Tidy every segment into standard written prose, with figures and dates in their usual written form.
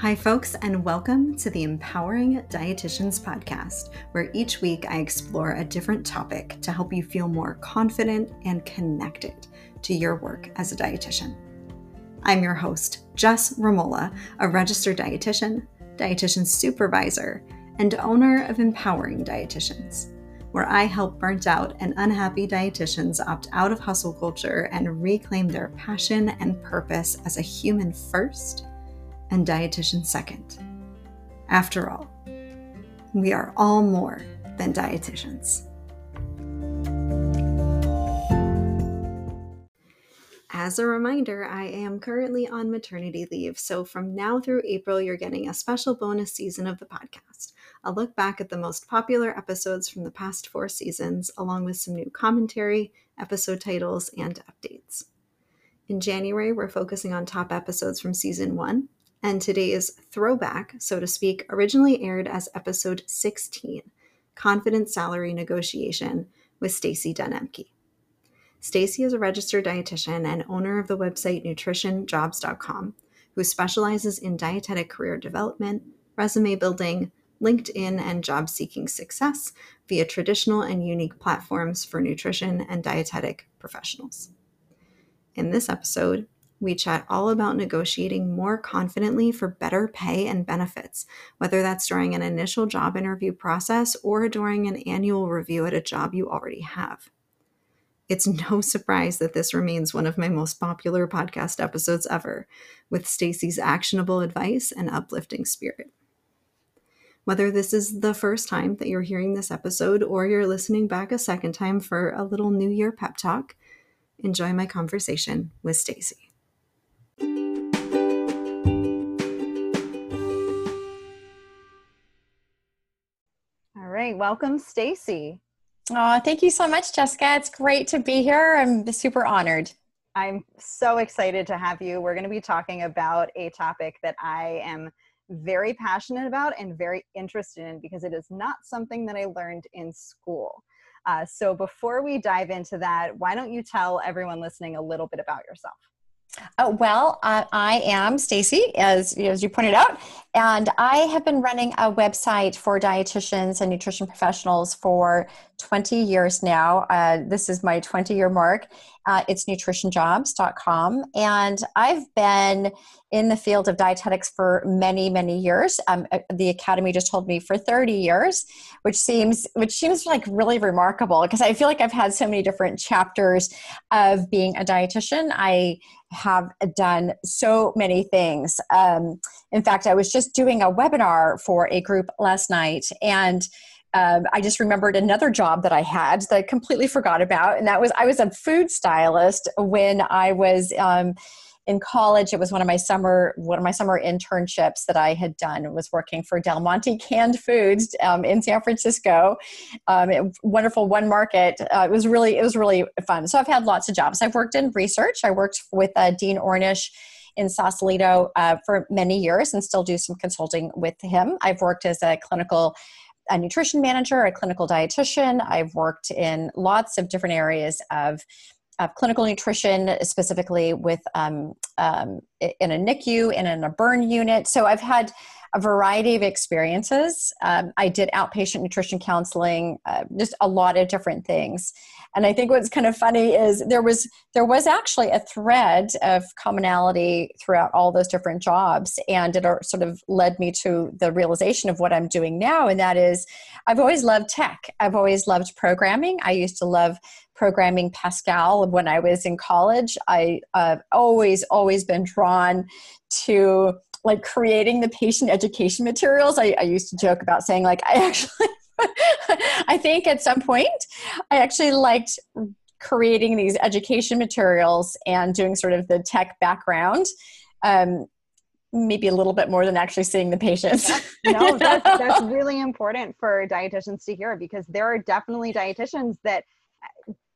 Hi folks, and welcome to the Empowering Dietitians podcast, where each week I explore a different topic to help you feel more confident and connected to your work as a dietitian. I'm your host, Jess Romola, a registered dietitian, dietitian supervisor, and owner of Empowering Dietitians, where I help burnt out and unhappy dietitians opt out of hustle culture and reclaim their passion and purpose as a human first and dietitian second. After all, we are all more than dietitians. As a reminder, I am currently on maternity leave, so from now through April, you're getting a special bonus season of the podcast. I'll look back at the most popular episodes from the past 4 seasons, along with some new commentary, episode titles, and updates. In January, we're focusing on top episodes from season 1. And today's throwback, so to speak, originally aired as episode 16, Confident Salary Negotiation with Stacey Dunn-Emke. Stacey is a registered dietitian and owner of the website nutritionjobs.com, who specializes in dietetic career development, resume building, LinkedIn, and job-seeking success via traditional and unique platforms for nutrition and dietetic professionals. In this episode, we chat all about negotiating more confidently for better pay and benefits, whether that's during an initial job interview process or during an annual review at a job you already have. It's no surprise that this remains one of my most popular podcast episodes ever, with Stacey's actionable advice and uplifting spirit. Whether this is the first time that you're hearing this episode or you're listening back a second time for a little New Year pep talk, enjoy my conversation with Stacey. All right. Welcome, Stacey. Oh, thank you so much, Jessica. It's great to be here. I'm super honored. I'm so excited to have you. We're going to be talking about a topic that I am very passionate about and very interested in because it is not something that I learned in school. So before we dive into that, why don't you tell everyone listening a little bit about yourself? I am Stacey, as you pointed out, and I have been running a website for dietitians and nutrition professionals for 20 years now. This is my 20-year mark. It's nutritionjobs.com, and I've been in the field of dietetics for many, many years. The Academy just told me for 30 years, which seems like really remarkable because I feel like I've had so many different chapters of being a dietitian. I have done so many things. In fact, I was just doing a webinar for a group last night, and I just remembered another job that I had that I completely forgot about. And that was, I was a food stylist when I was in college. It was one of my summer internships that I had done, was working for Del Monte canned foods in San Francisco. Wonderful one market. It was really fun. So I've had lots of jobs. I've worked in research. I worked with Dean Ornish in Sausalito for many years and still do some consulting with him. I've worked as a nutrition manager, a clinical dietitian. I've worked in lots of different areas of clinical nutrition, specifically with in a NICU and in a burn unit. So I've had a variety of experiences. I did outpatient nutrition counseling, just a lot of different things. And I think what's kind of funny is there was actually a thread of commonality throughout all those different jobs, and it sort of led me to the realization of what I'm doing now, and that is I've always loved tech. I've always loved programming. I used to love programming Pascal when I was in college. I've always been drawn to like creating the patient education materials. I used to joke about saying like I think at some point I actually liked creating these education materials and doing sort of the tech background, maybe a little bit more than actually seeing the patients. That's really important for dietitians to hear, because there are definitely dietitians that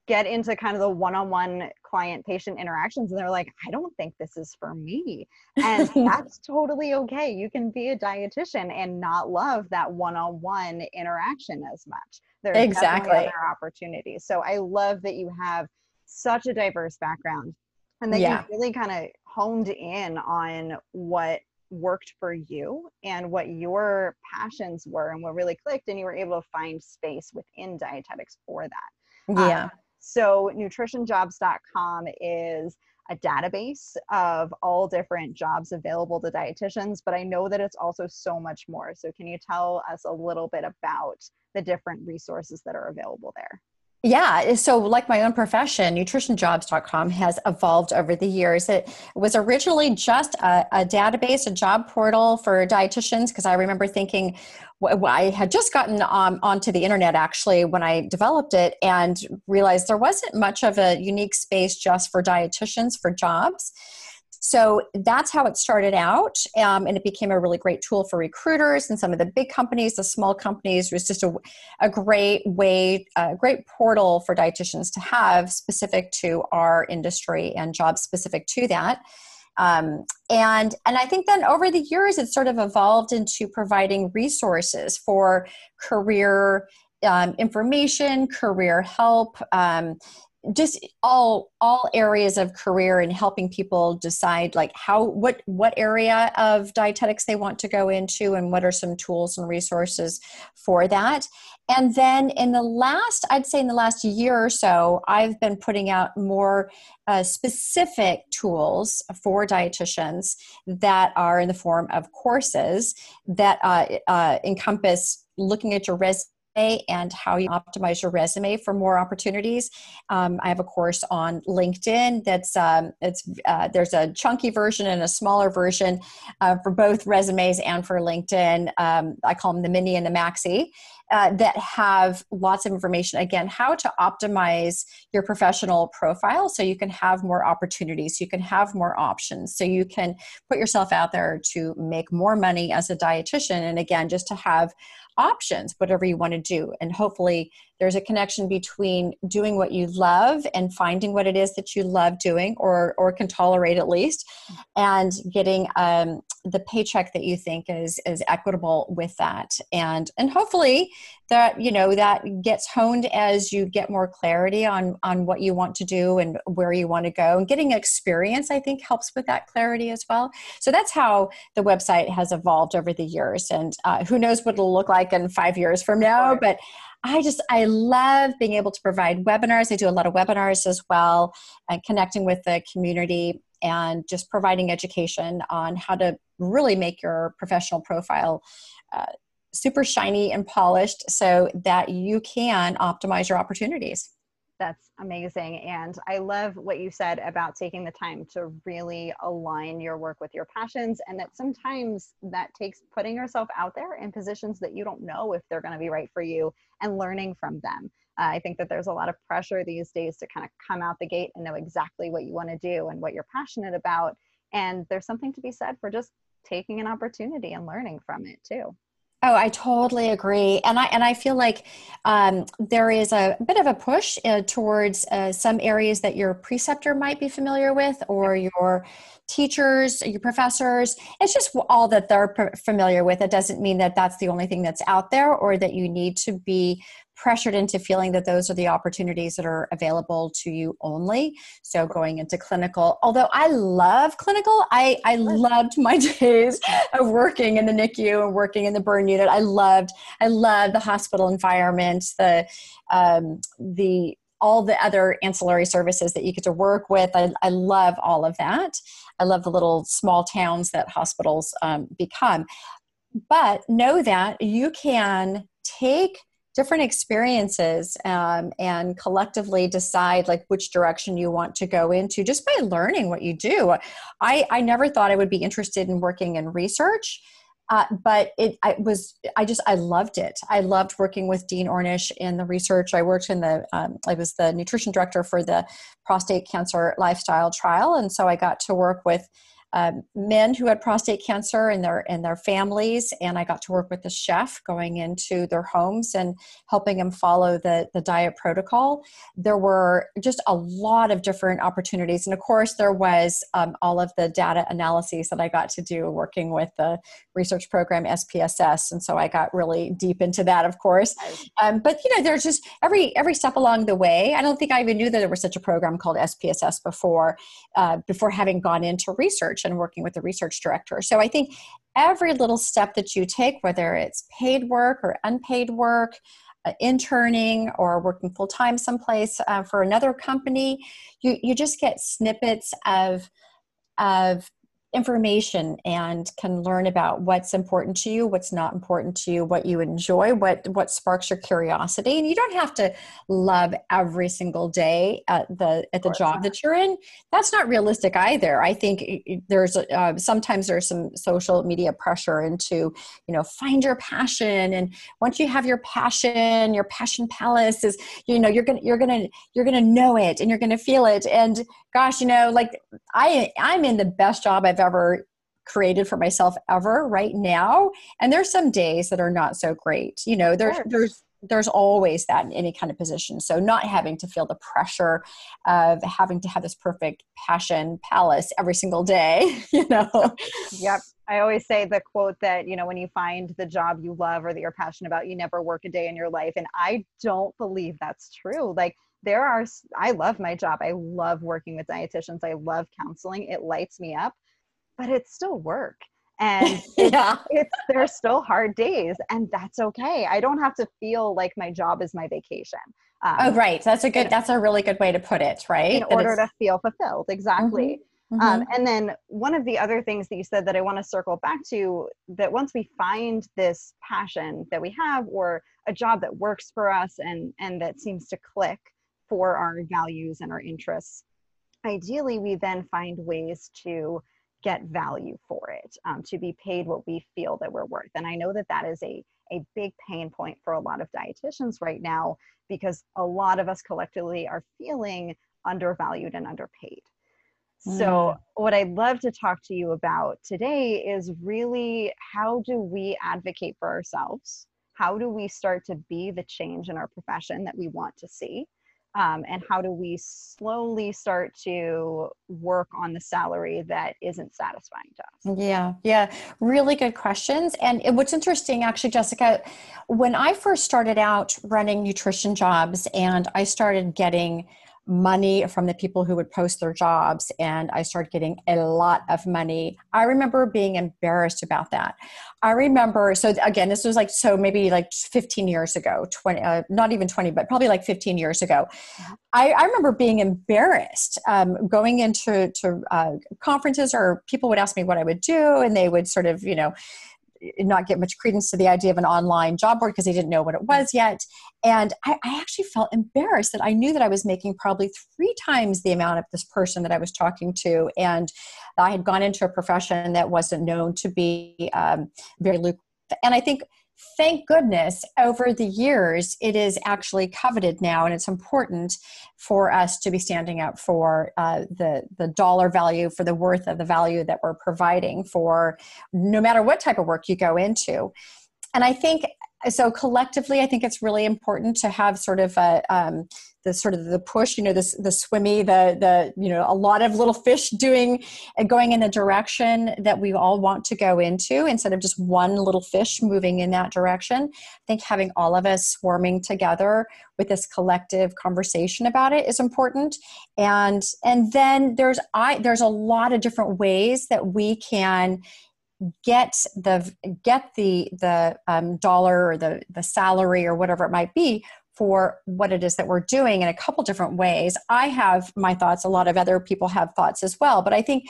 get into kind of the one-on-one client-patient interactions, and they're like, I don't think this is for me. And that's totally okay. You can be a dietitian and not love that one-on-one interaction as much. There's definitely other opportunities. So I love that you have such a diverse background and that you've really kind of honed in on what worked for you and what your passions were and what really clicked, and you were able to find space within dietetics for that. Yeah. So nutritionjobs.com is a database of all different jobs available to dietitians, but I know that it's also so much more. So can you tell us a little bit about the different resources that are available there? Yeah. So like my own profession, nutritionjobs.com has evolved over the years. It was originally just a database, a job portal for dietitians, because I remember thinking, I had just gotten onto the internet actually when I developed it and realized there wasn't much of a unique space just for dietitians for jobs. So that's how it started out, and it became a really great tool for recruiters and some of the big companies, the small companies. It was just a great way, a great portal for dietitians to have specific to our industry and jobs specific to that. And I think then over the years, it's sort of evolved into providing resources for career information, career help, just all areas of career, and helping people decide like how, what area of dietetics they want to go into and what are some tools and resources for that. And then in the last year or so, I've been putting out more specific tools for dietitians that are in the form of courses that encompass looking at your resume and how you optimize your resume for more opportunities. I have a course on LinkedIn that's there's a chunky version and a smaller version for both resumes and for LinkedIn. I call them the mini and the maxi that have lots of information. Again, how to optimize your professional profile so you can have more opportunities, so you can have more options, so you can put yourself out there to make more money as a dietitian. And again, just to have options, whatever you want to do. And hopefully there's a connection between doing what you love and finding what it is that you love doing or can tolerate at least, and getting the paycheck that you think is equitable with that. And hopefully that, you know, that gets honed as you get more clarity on what you want to do and where you want to go, and getting experience, I think, helps with that clarity as well. So that's how the website has evolved over the years, and who knows what it'll look like in 5 years from now, but I love being able to provide webinars. I do a lot of webinars as well, and connecting with the community and just providing education on how to really make your professional profile super shiny and polished so that you can optimize your opportunities. That's amazing. And I love what you said about taking the time to really align your work with your passions, and that sometimes that takes putting yourself out there in positions that you don't know if they're going to be right for you and learning from them. I think that there's a lot of pressure these days to kind of come out the gate and know exactly what you want to do and what you're passionate about. And there's something to be said for just taking an opportunity and learning from it too. Oh, I totally agree. And I feel like there is a bit of a push towards some areas that your preceptor might be familiar with, or your teachers, your professors. It's just all that they're familiar with. It doesn't mean that that's the only thing that's out there, or that you need to be pressured into feeling that those are the opportunities that are available to you only. So going into clinical, although I love clinical, I loved my days of working in the NICU and working in the burn unit. I loved the hospital environment, the all the other ancillary services that you get to work with. I love all of that. I love the little small towns that hospitals become. But know that you can take different experiences and collectively decide like which direction you want to go into just by learning what you do. I never thought I would be interested in working in research, but I loved it. I loved working with Dean Ornish in the research. I was the nutrition director for the prostate cancer lifestyle trial. And so I got to work with men who had prostate cancer and their families, and I got to work with the chef going into their homes and helping them follow the diet protocol. There were just a lot of different opportunities, and of course there was all of the data analyses that I got to do working with the research program SPSS, and so I got really deep into that, of course. But you know, there's just every step along the way. I don't think I even knew that there was such a program called SPSS before having gone into research. research and working with the research director. So I think every little step that you take, whether it's paid work or unpaid work, interning or working full-time someplace for another company, you just get snippets of information and can learn about what's important to you, what's not important to you, what you enjoy, what sparks your curiosity. And you don't have to love every single day at the job that you're in. That's not realistic either. I think there's sometimes there's some social media pressure into, you know, find your passion. And once you have your passion palace is, you know, you're gonna know it and you're gonna feel it. And gosh, you know, like I'm in the best job I've ever created for myself ever right now. And there's some days that are not so great. You know, there's always that in any kind of position. So not having to feel the pressure of having to have this perfect passion palace every single day, you know? Yep. I always say the quote that, you know, when you find the job you love or that you're passionate about, you never work a day in your life. And I don't believe that's true. Like, I love my job. I love working with dietitians. I love counseling. It lights me up, but it's still work. And yeah. There's still hard days, and that's okay. I don't have to feel like my job is my vacation. Oh, right. That's a really good way to put it, right? In order to feel fulfilled. Exactly. Mm-hmm. Mm-hmm. And then one of the other things that you said that I want to circle back to, that once we find this passion that we have or a job that works for us and that seems to click for our values and our interests, ideally, we then find ways to get value for it, to be paid what we feel that we're worth. And I know that that is a big pain point for a lot of dietitians right now, because a lot of us collectively are feeling undervalued and underpaid. Mm. So what I'd love to talk to you about today is really, how do we advocate for ourselves? How do we start to be the change in our profession that we want to see? And how do we slowly start to work on the salary that isn't satisfying to us? Yeah. Really good questions. And what's interesting, actually, Jessica, when I first started out running nutrition jobs and I started getting money from the people who would post their jobs, and I started getting a lot of money, I remember being embarrassed about that. So again, this was maybe 15 years ago, 20, not even 20, but probably like 15 years ago. I remember being embarrassed going into conferences, or people would ask me what I would do, and they would sort of, you know, not get much credence to the idea of an online job board because they didn't know what it was yet. And I actually felt embarrassed that I knew that I was making probably 3 times the amount of this person that I was talking to. And I had gone into a profession that wasn't known to be very lucrative. And I think, thank goodness, over the years, it is actually coveted now, and it's important for us to be standing up for the dollar value, for the worth of the value that we're providing for no matter what type of work you go into. And I think, so collectively, I think it's really important to have sort of the push, you know, the swimmy, a lot of little fish going in the direction that we all want to go into, instead of just one little fish moving in that direction. I think having all of us swarming together with this collective conversation about it is important. And then there's a lot of different ways that we can get the dollar or the salary or whatever it might be for what it is that we're doing in a couple different ways. I have my thoughts. A lot of other people have thoughts as well. But I think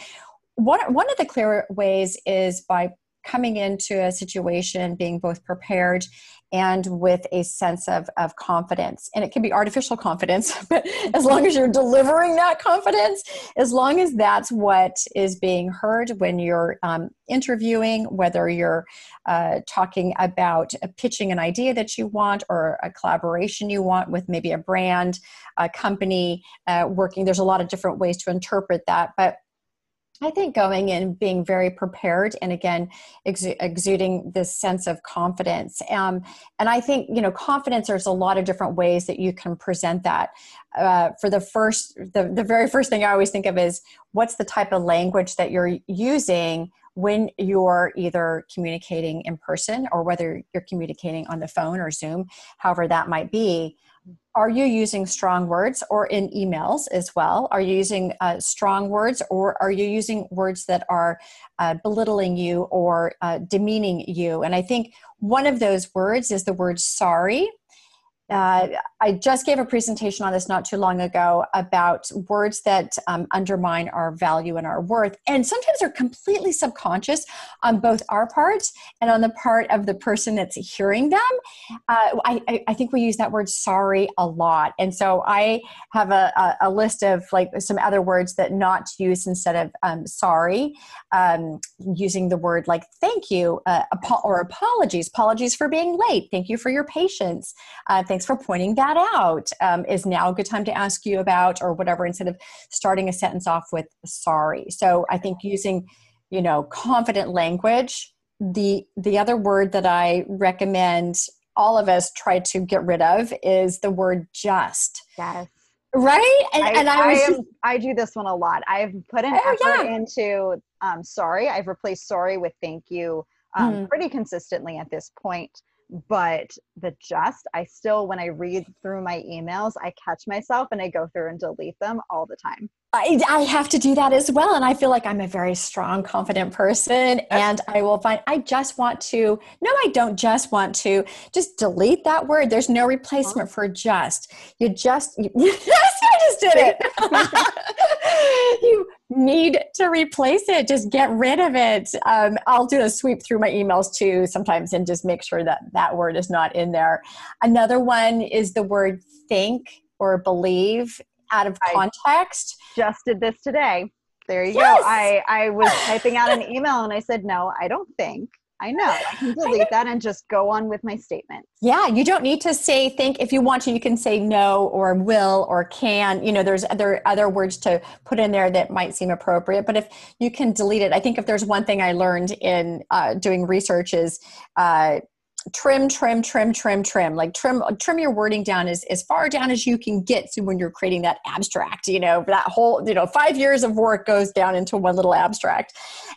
one of the clear ways is by coming into a situation being both prepared and with a sense of confidence. And it can be artificial confidence, but as long as you're delivering that confidence, as long as that's what is being heard when you're interviewing, whether you're talking about pitching an idea that you want, or a collaboration you want with maybe a brand, a company, working. There's a lot of different ways to interpret that, but I think going in, being very prepared, and again, exuding this sense of confidence. And I think, you know, confidence, there's a lot of different ways that you can present that. For the very first thing I always think of is, what's the type of language that you're using when you're either communicating in person or whether you're communicating on the phone or Zoom, however that might be. Are you using strong words or in emails as well? Are you using strong words, or are you using words that are belittling you or demeaning you? And I think one of those words is the word sorry. I just gave a presentation on this not too long ago about words that undermine our value and our worth, and sometimes are completely subconscious on both our part and on the part of the person that's hearing them. I think we use that word sorry a lot, and so I have a list of like some other words that not to use instead of sorry, using the word like thank you or apologies. Apologies for being late. Thank you for your patience. Thanks for pointing that out. Is now a good time to ask you about, or whatever, instead of starting a sentence off with sorry. So I think using, you know, confident language. The other word that I recommend all of us try to get rid of is the word just. Yes. Right? I do this one a lot. I've put an effort into sorry. I've replaced sorry with thank you pretty consistently at this point. But the just, I still, when I read through my emails, I catch myself and I go through and delete them all the time. I have to do that as well. And I feel like I'm a very strong, confident person. And I will find, I don't just want to, just delete that word. There's no replacement for just. I just did it. You need to replace it. Just get rid of it. I'll do a sweep through my emails too sometimes and just make sure that that word is not in there. Another one is the word think or believe out of context. I just did this today. There you go. I was typing out an email and I said, no, I don't think. I know. I can delete that and just go on with my statement. Yeah. You don't need to say think. If you want to, you can say no or will or can. You know, there's other words to put in there that might seem appropriate, but if you can delete it. I think if there's one thing I learned in doing research is trim, like trim your wording down as far down as you can get to when you're creating that abstract, you know, that whole, you know, 5 years of work goes down into one little abstract,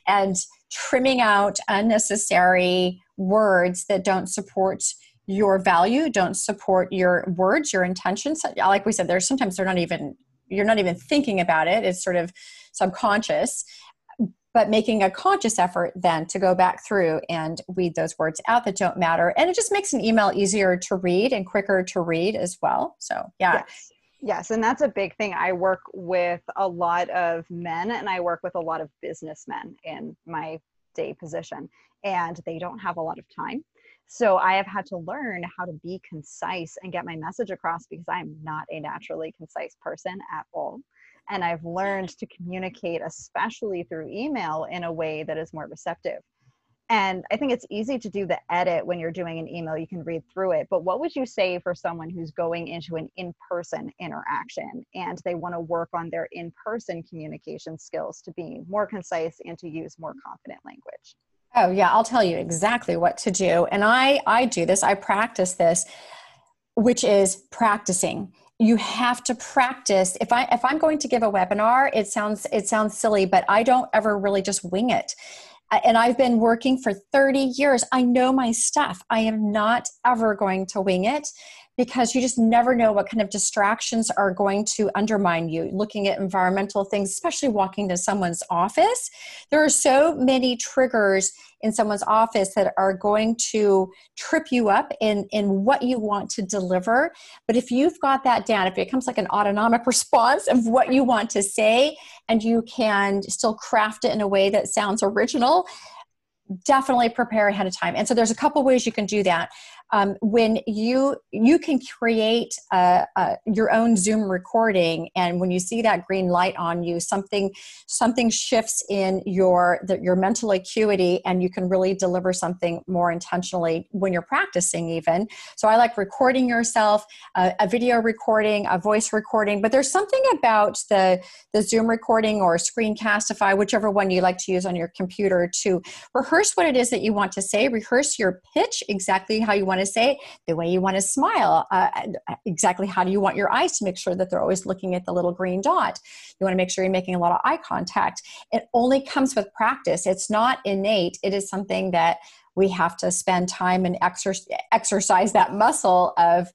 and trimming out unnecessary words that don't support your value, don't support your words, your intentions. Like we said, there's sometimes you're not even thinking about it. It's sort of subconscious. But making a conscious effort then to go back through and weed those words out that don't matter. And it just makes an email easier to read and quicker to read as well. So yeah. Yes. And that's a big thing. I work with a lot of men, and I work with a lot of businessmen in my day position, and they don't have a lot of time. So I have had to learn how to be concise and get my message across, because I'm not a naturally concise person at all. And I've learned to communicate, especially through email, in a way that is more receptive. And I think it's easy to do the edit when you're doing an email. You can read through it. But what would you say for someone who's going into an in-person interaction and they want to work on their in-person communication skills to be more concise and to use more confident language? Oh, yeah. I'll tell you exactly what to do. And I do this. I practice this, which is practicing. You have to practice. If I'm going to give a webinar, it sounds silly, but I don't ever really just wing it. And I've been working for 30 years. I know my stuff. I am not ever going to wing it, because you just never know what kind of distractions are going to undermine you. Looking at environmental things, especially walking to someone's office. There are so many triggers in someone's office that are going to trip you up in what you want to deliver. But if you've got that down, if it becomes like an autonomic response of what you want to say, and you can still craft it in a way that sounds original, definitely prepare ahead of time. And so there's a couple ways you can do that. When you can create your own Zoom recording, and when you see that green light on you, something shifts in your mental acuity, and you can really deliver something more intentionally when you're practicing even. So I like recording yourself, a video recording, a voice recording, but there's something about the Zoom recording or Screencastify, whichever one you like to use on your computer, to rehearse what it is that you want to say, rehearse your pitch, exactly how you want to say it, the way you want to smile, exactly how do you want your eyes to make sure that they're always looking at the little green dot. You want to make sure you're making a lot of eye contact. It only comes with practice. It's not innate. It is something that we have to spend time and exercise that muscle of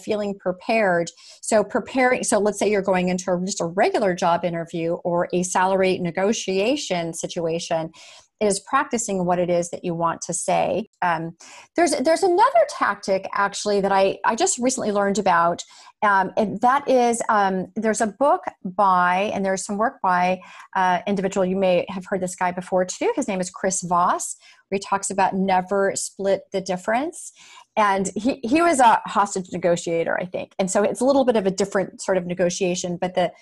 feeling prepared. So preparing, so let's say you're going into just a regular job interview or a salary negotiation situation, is practicing what it is that you want to say. There's another tactic actually that I just recently learned about, and that is there's a book by, and there's some work by individual, you may have heard this guy before too, his name is Chris Voss, where he talks about never split the difference. And he was a hostage negotiator, I think. And so it's a little bit of a different sort of negotiation, but the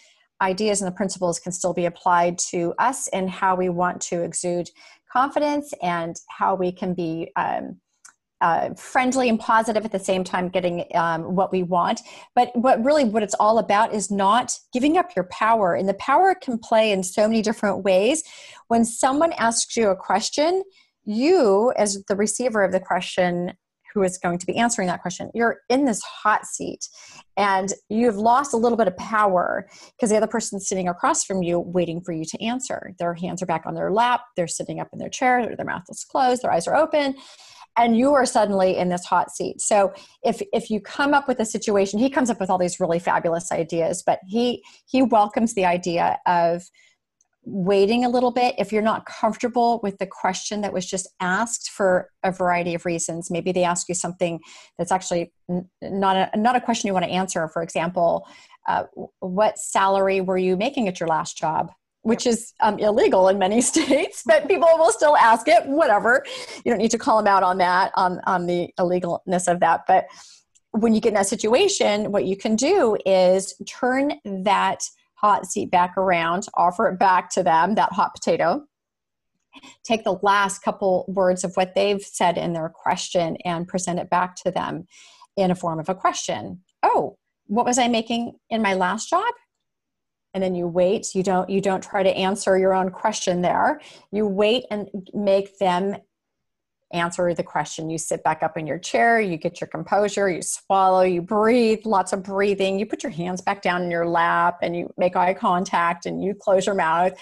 ideas and the principles can still be applied to us and how we want to exude confidence and how we can be friendly and positive at the same time getting what we want. But what it's all about is not giving up your power. And the power can play in so many different ways. When someone asks you a question, you as the receiver of the question who is going to be answering that question, you're in this hot seat and you've lost a little bit of power because the other person's sitting across from you waiting for you to answer. Their hands are back on their lap. They're sitting up in their chair. Their mouth is closed. Their eyes are open. And you are suddenly in this hot seat. So if you come up with a situation, he comes up with all these really fabulous ideas, but he welcomes the idea of waiting a little bit. If you're not comfortable with the question that was just asked for a variety of reasons, maybe they ask you something that's actually not a question you want to answer. For example, what salary were you making at your last job? Which is illegal in many states, but people will still ask it, whatever. You don't need to call them out on that, on the illegalness of that. But when you get in that situation, what you can do is turn that hot seat back around, offer it back to them, that hot potato. Take the last couple words of what they've said in their question and present it back to them in a form of a question. Oh, what was I making in my last job? And then you wait. You don't try to answer your own question there. You wait and make them answer the question. You sit back up in your chair, you get your composure, you swallow, you breathe, lots of breathing, you put your hands back down in your lap and you make eye contact and you close your mouth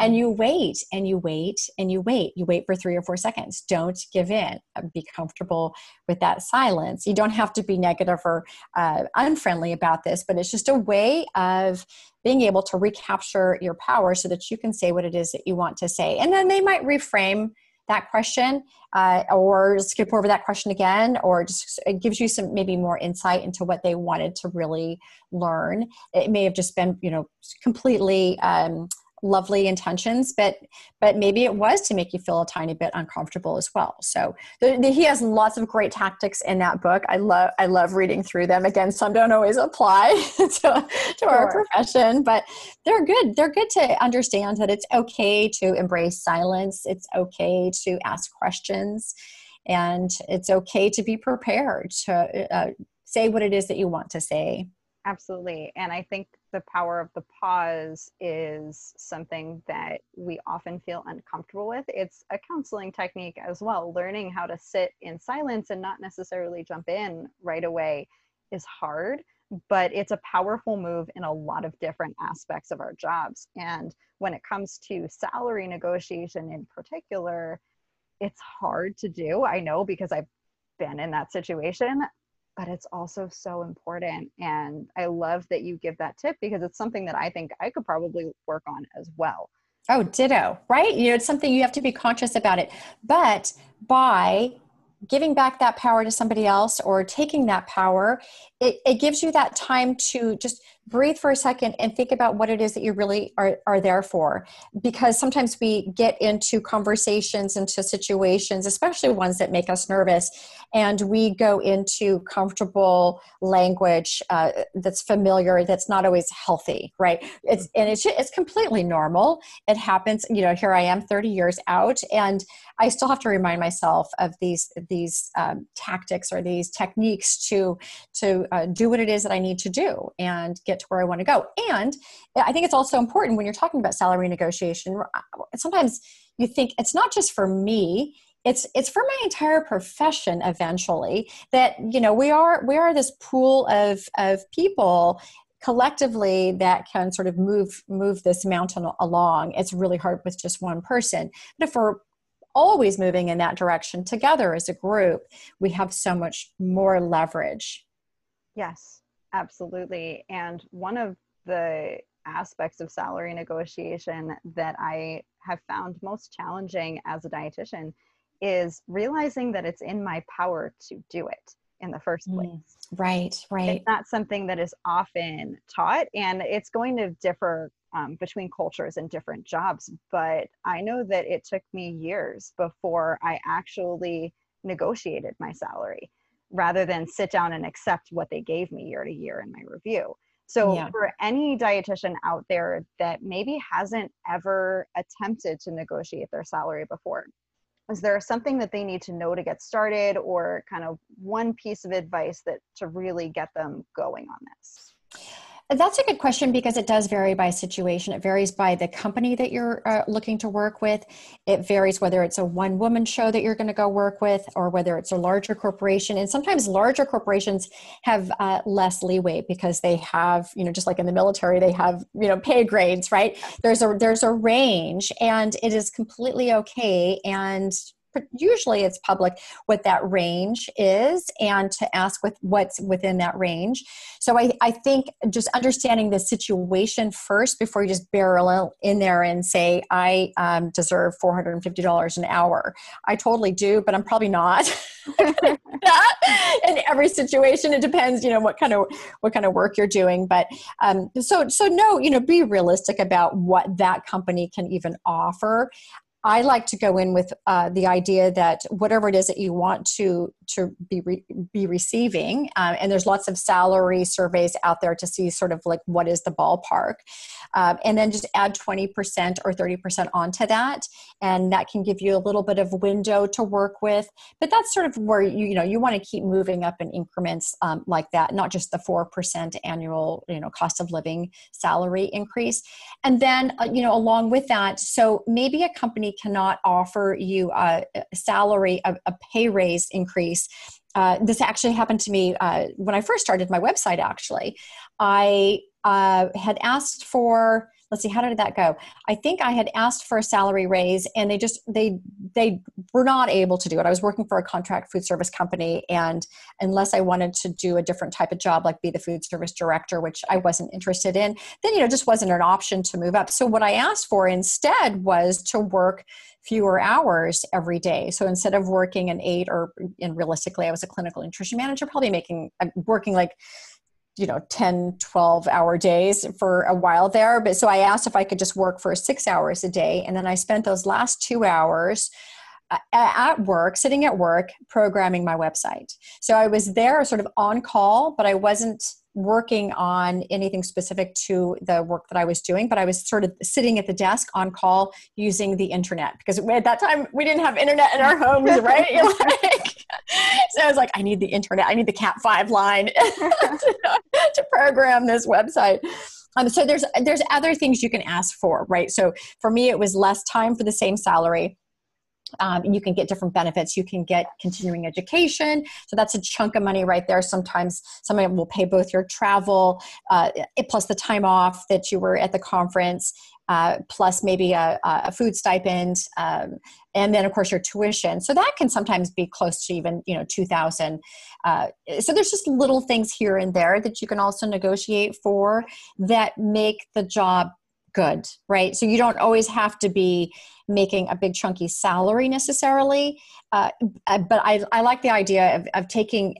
and you wait and you wait and you wait. You wait for 3 or 4 seconds. Don't give in. Be comfortable with that silence. You don't have to be negative or unfriendly about this, but it's just a way of being able to recapture your power so that you can say what it is that you want to say. And then they might reframe that question or skip over that question again, or just it gives you some maybe more insight into what they wanted to really learn. It may have just been, you know, completely lovely intentions, but maybe it was to make you feel a tiny bit uncomfortable as well. So he has lots of great tactics in that book. I love reading through them. Again, some don't always apply to our profession, but they're good. They're good to understand that it's okay to embrace silence. It's okay to ask questions, and it's okay to be prepared to say what it is that you want to say. Absolutely. And I think the power of the pause is something that we often feel uncomfortable with. It's a counseling technique as well. Learning how to sit in silence and not necessarily jump in right away is hard, but it's a powerful move in a lot of different aspects of our jobs. And when it comes to salary negotiation in particular, it's hard to do. I know, because I've been in that situation. But it's also so important. And I love that you give that tip, because it's something that I think I could probably work on as well. Oh, ditto, right? You know, it's something you have to be conscious about it. But by giving back that power to somebody else or taking that power, it gives you that time to just breathe for a second and think about what it is that you really are there for. Because sometimes we get into conversations, into situations, especially ones that make us nervous, and we go into comfortable language that's familiar, that's not always healthy, right? It's completely normal. It happens. You know, here I am 30 years out, and I still have to remind myself of these tactics or these techniques to do what it is that I need to do and get to where I want to go. And I think it's also important when you're talking about salary negotiation, sometimes you think it's not just for me, it's for my entire profession eventually, that, you know, we are this pool of people collectively that can sort of move this mountain along. It's really hard with just one person. But if we're always moving in that direction together as a group, we have so much more leverage. Yes, absolutely. And one of the aspects of salary negotiation that I have found most challenging as a dietitian is realizing that it's in my power to do it in the first place. Right, right. It's not something that is often taught, and it's going to differ between cultures and different jobs. But I know that it took me years before I actually negotiated my salary rather than sit down and accept what they gave me year to year in my review. So for any dietitian out there that maybe hasn't ever attempted to negotiate their salary before, is there something that they need to know to get started, or kind of one piece of advice that to really get them going on this? That's a good question, because it does vary by situation. It varies by the company that you're looking to work with. It varies whether it's a one-woman show that you're going to go work with or whether it's a larger corporation. And sometimes larger corporations have less leeway because they have, you know, just like in the military, they have, you know, pay grades, right? There's a range, and it is completely okay. And usually it's public what that range is, and to ask with what's within that range. So I think just understanding the situation first before you just barrel in there and say, I deserve $450 an hour. I totally do, but I'm probably not. In every situation, it depends, you know, what kind of work you're doing. But so no, you know, be realistic about what that company can even offer. I like to go in with the idea that whatever it is that you want to be receiving, and there's lots of salary surveys out there to see sort of like what is the ballpark, and then just add 20% or 30% onto that, and that can give you a little bit of window to work with. But that's sort of where you want to keep moving up in increments like that, not just the 4% annual cost of living salary increase, and then along with that, so maybe a company cannot offer you a salary, a pay raise increase. This actually happened to me when I first started my website, actually. I had asked for, let's see, how did that go? I think I had asked for a salary raise, and they were not able to do it. I was working for a contract food service company, and unless I wanted to do a different type of job, like be the food service director, which I wasn't interested in, then, just wasn't an option to move up. So what I asked for instead was to work fewer hours every day. So instead of working an 8, and realistically, I was a clinical nutrition manager, probably working like 10, 12-hour days for a while there. But so I asked if I could just work for 6 hours a day. And then I spent those last 2 hours at work, sitting at work, programming my website. So I was there sort of on call, but I wasn't working on anything specific to the work that I was doing, but I was sort of sitting at the desk on call using the internet, because at that time we didn't have internet in our homes, right? So I was like, I need the internet. I need the Cat5 line to program this website. So there's other things you can ask for, right? So for me, it was less time for the same salary. And you can get different benefits. You can get continuing education. So that's a chunk of money right there. Sometimes someone will pay both your travel, plus the time off that you were at the conference, plus maybe a food stipend, and then of course your tuition. So that can sometimes be close to even $2,000. So there's just little things here and there that you can also negotiate for that make the job good, right? So you don't always have to be making a big chunky salary necessarily. But I like the idea of taking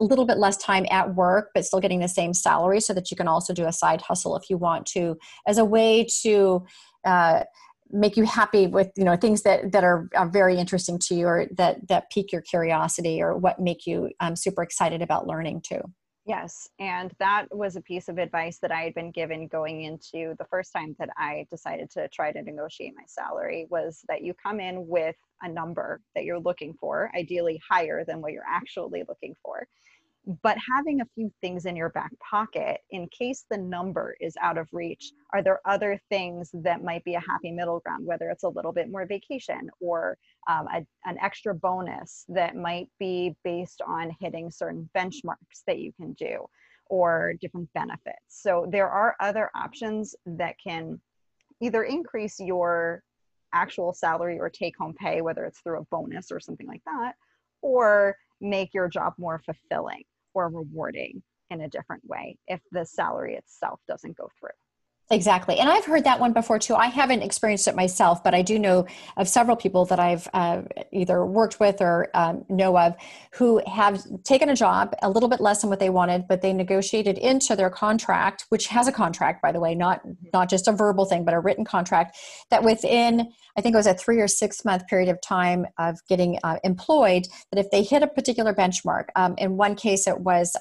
a little bit less time at work, but still getting the same salary, so that you can also do a side hustle if you want to, as a way to make you happy with, things that are very interesting to you, or that pique your curiosity, or what make you super excited about learning too. Yes. And that was a piece of advice that I had been given going into the first time that I decided to try to negotiate my salary, was that you come in with a number that you're looking for, ideally higher than what you're actually looking for, but having a few things in your back pocket in case the number is out of reach. Are there other things that might be a happy middle ground, whether it's a little bit more vacation or an extra bonus that might be based on hitting certain benchmarks that you can do, or different benefits? So there are other options that can either increase your actual salary or take-home pay, whether it's through a bonus or something like that, or make your job more fulfilling or rewarding in a different way if the salary itself doesn't go through. Exactly. And I've heard that one before too. I haven't experienced it myself, but I do know of several people that I've either worked with or know of who have taken a job a little bit less than what they wanted, but they negotiated into their contract, which has a contract, by the way, not just a verbal thing, but a written contract, that within, I think it was a 3 or 6 month period of time of getting employed, that if they hit a particular benchmark, in one case it was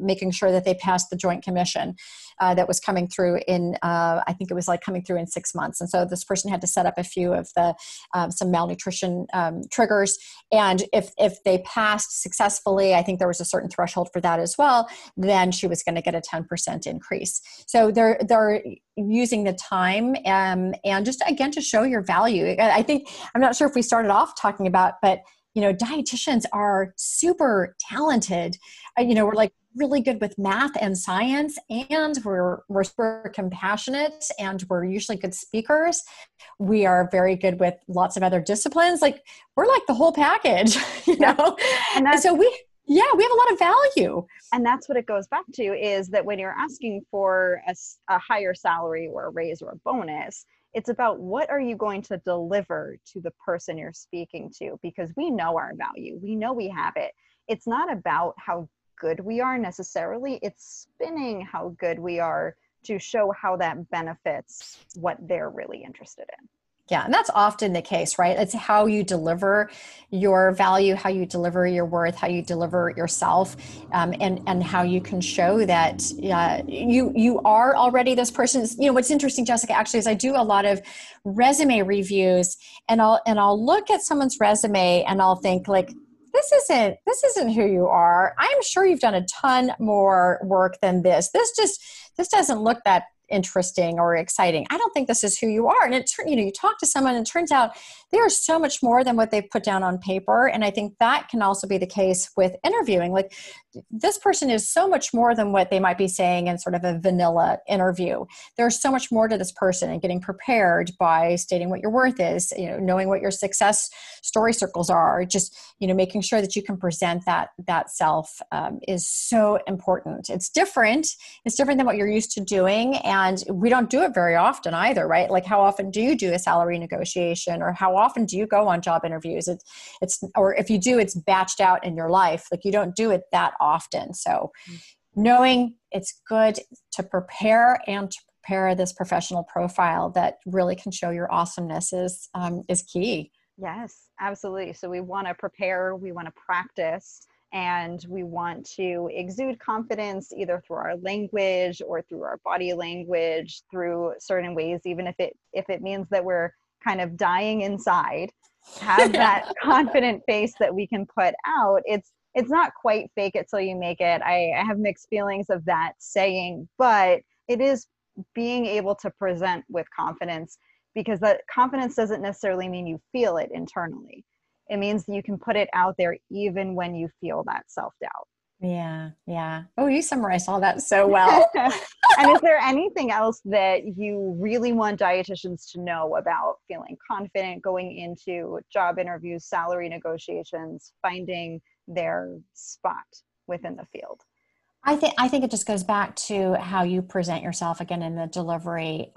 making sure that they passed the Joint Commission that was coming through in, I think it was like coming through in 6 months. And so this person had to set up a few of the, some malnutrition triggers. And if they passed successfully, I think there was a certain threshold for that as well, then she was going to get a 10% increase. So they're using the time and just, again, to show your value. I think, I'm not sure if we started off talking about, but you know, dietitians are super talented. You know, we're like really good with math and science, and we're super compassionate, and we're usually good speakers. We are very good with lots of other disciplines. Like, we're like the whole package, you know? And so we have a lot of value. And that's what it goes back to, is that when you're asking for a higher salary or a raise or a bonus, it's about what are you going to deliver to the person you're speaking to, because we know our value. We know we have it. It's not about how good we are necessarily. It's spinning how good we are to show how that benefits what they're really interested in. Yeah. And that's often the case, right? It's how you deliver your value, how you deliver your worth, how you deliver yourself, and how you can show that you are already this person. You know, what's interesting, Jessica, actually, is I do a lot of resume reviews, and I'll look at someone's resume and I'll think like, this isn't who you are. I'm sure you've done a ton more work than this. This doesn't look that interesting or exciting. I don't think this is who you are. And it turns, you know, you talk to someone and it turns out they are so much more than what they put down on paper. And I think that can also be the case with interviewing. Like, this person is so much more than what they might be saying in sort of a vanilla interview. There's so much more to this person, and getting prepared by stating what your worth is, you know, knowing what your success story circles are, just, you know, making sure that you can present that self is so important. It's different than what you're used to doing. And we don't do it very often either, right? Like, how often do you do a salary negotiation, or how often do you go on job interviews? It's or if you do, it's batched out in your life. Like, you don't do it that often. So knowing it's good to prepare, and to prepare this professional profile that really can show your awesomeness is key. Yes, absolutely. So we want to prepare, we want to practice, and we want to exude confidence either through our language or through our body language, through certain ways, even if it means that we're kind of dying inside, have that confident face that we can put out. It's not quite fake it till you make it. I have mixed feelings of that saying, but it is being able to present with confidence, because that confidence doesn't necessarily mean you feel it internally. It means that you can put it out there even when you feel that self-doubt. Yeah. Yeah. Oh, you summarized all that so well. And is there anything else that you really want dietitians to know about feeling confident going into job interviews, salary negotiations, finding their spot within the field? I think it just goes back to how you present yourself again in the delivery.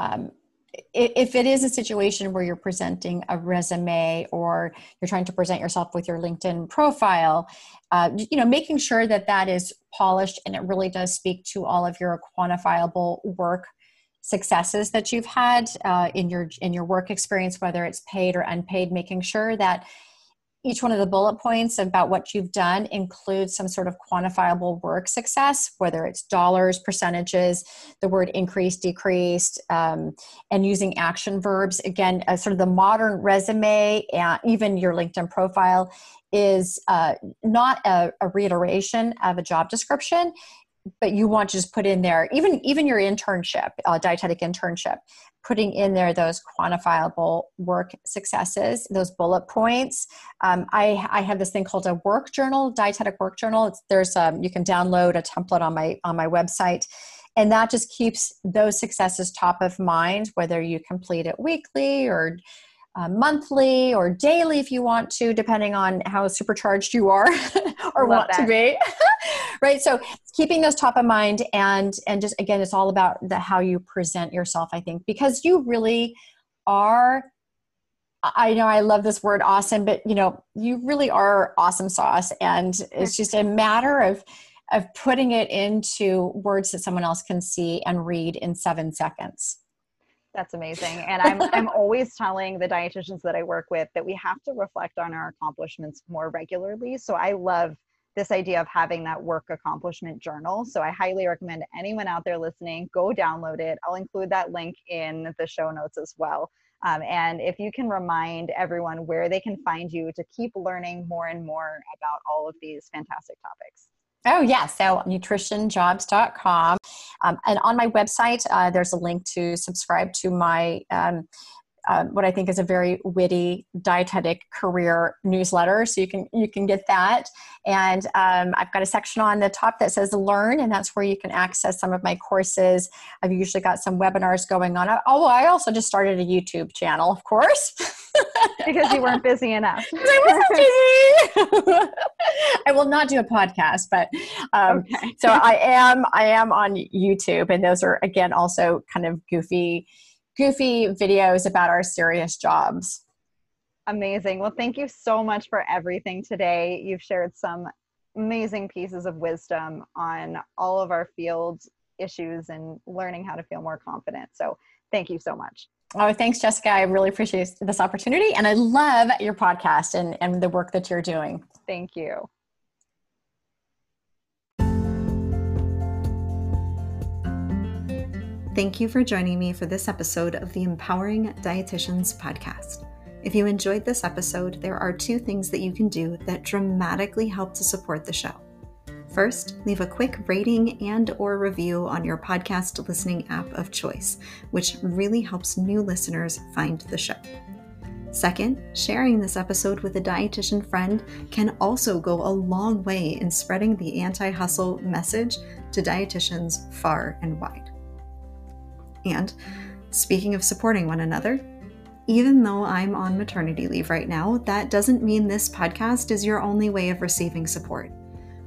If it is a situation where you're presenting a resume, or you're trying to present yourself with your LinkedIn profile, you know, making sure that is polished and it really does speak to all of your quantifiable work successes that you've had in your work experience, whether it's paid or unpaid, making sure that each one of the bullet points about what you've done includes some sort of quantifiable work success, whether it's dollars, percentages, the word increased, decreased, and using action verbs. Again, sort of the modern resume, even your LinkedIn profile, is not a reiteration of a job description, but you want to just put in there, even your internship, dietetic internship, putting in there those quantifiable work successes, those bullet points. I have this thing called a work journal, dietetic work journal. You can download a template on my website, and that just keeps those successes top of mind, whether you complete it weekly or monthly or daily if you want to, depending on how supercharged you are or want to be. Right. So keeping those top of mind, and just, again, it's all about how you present yourself, I think, because you really are, I know I love this word awesome, but you really are awesome sauce. And it's just a matter of putting it into words that someone else can see and read in 7 seconds. That's amazing. And I'm always telling the dietitians that I work with that we have to reflect on our accomplishments more regularly. So I love this idea of having that work accomplishment journal. So I highly recommend anyone out there listening, go download it. I'll include that link in the show notes as well. And if you can remind everyone where they can find you to keep learning more and more about all of these fantastic topics. Oh, yeah. So nutritionjobs.com. And on my website, there's a link to subscribe to my what I think is a very witty dietetic career newsletter. So you can get that. And I've got a section on the top that says learn, and that's where you can access some of my courses. I've usually got some webinars going on. Oh, I also just started a YouTube channel, of course. Because you weren't busy enough. I wasn't busy. I will not do a podcast, but okay. So I am on YouTube, and those are, again, also kind of goofy videos about our serious jobs. Amazing. Well, thank you so much for everything today. You've shared some amazing pieces of wisdom on all of our field issues and learning how to feel more confident. So thank you so much. Oh, thanks, Jessica. I really appreciate this opportunity, and I love your podcast and the work that you're doing. Thank you. Thank you for joining me for this episode of the Empowering Dietitians podcast. If you enjoyed this episode, there are 2 things that you can do that dramatically help to support the show. First, leave a quick rating and/or review on your podcast listening app of choice, which really helps new listeners find the show. Second, sharing this episode with a dietitian friend can also go a long way in spreading the anti-hustle message to dietitians far and wide. And speaking of supporting one another, even though I'm on maternity leave right now, that doesn't mean this podcast is your only way of receiving support.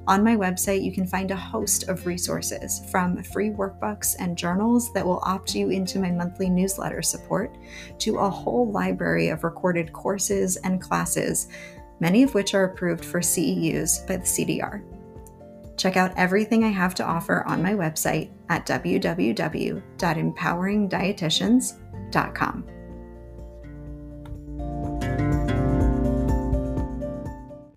On my website, you can find a host of resources, from free workbooks and journals that will opt you into my monthly newsletter support, to a whole library of recorded courses and classes, many of which are approved for CEUs by the CDR. Check out everything I have to offer on my website at www.empoweringdietitians.com.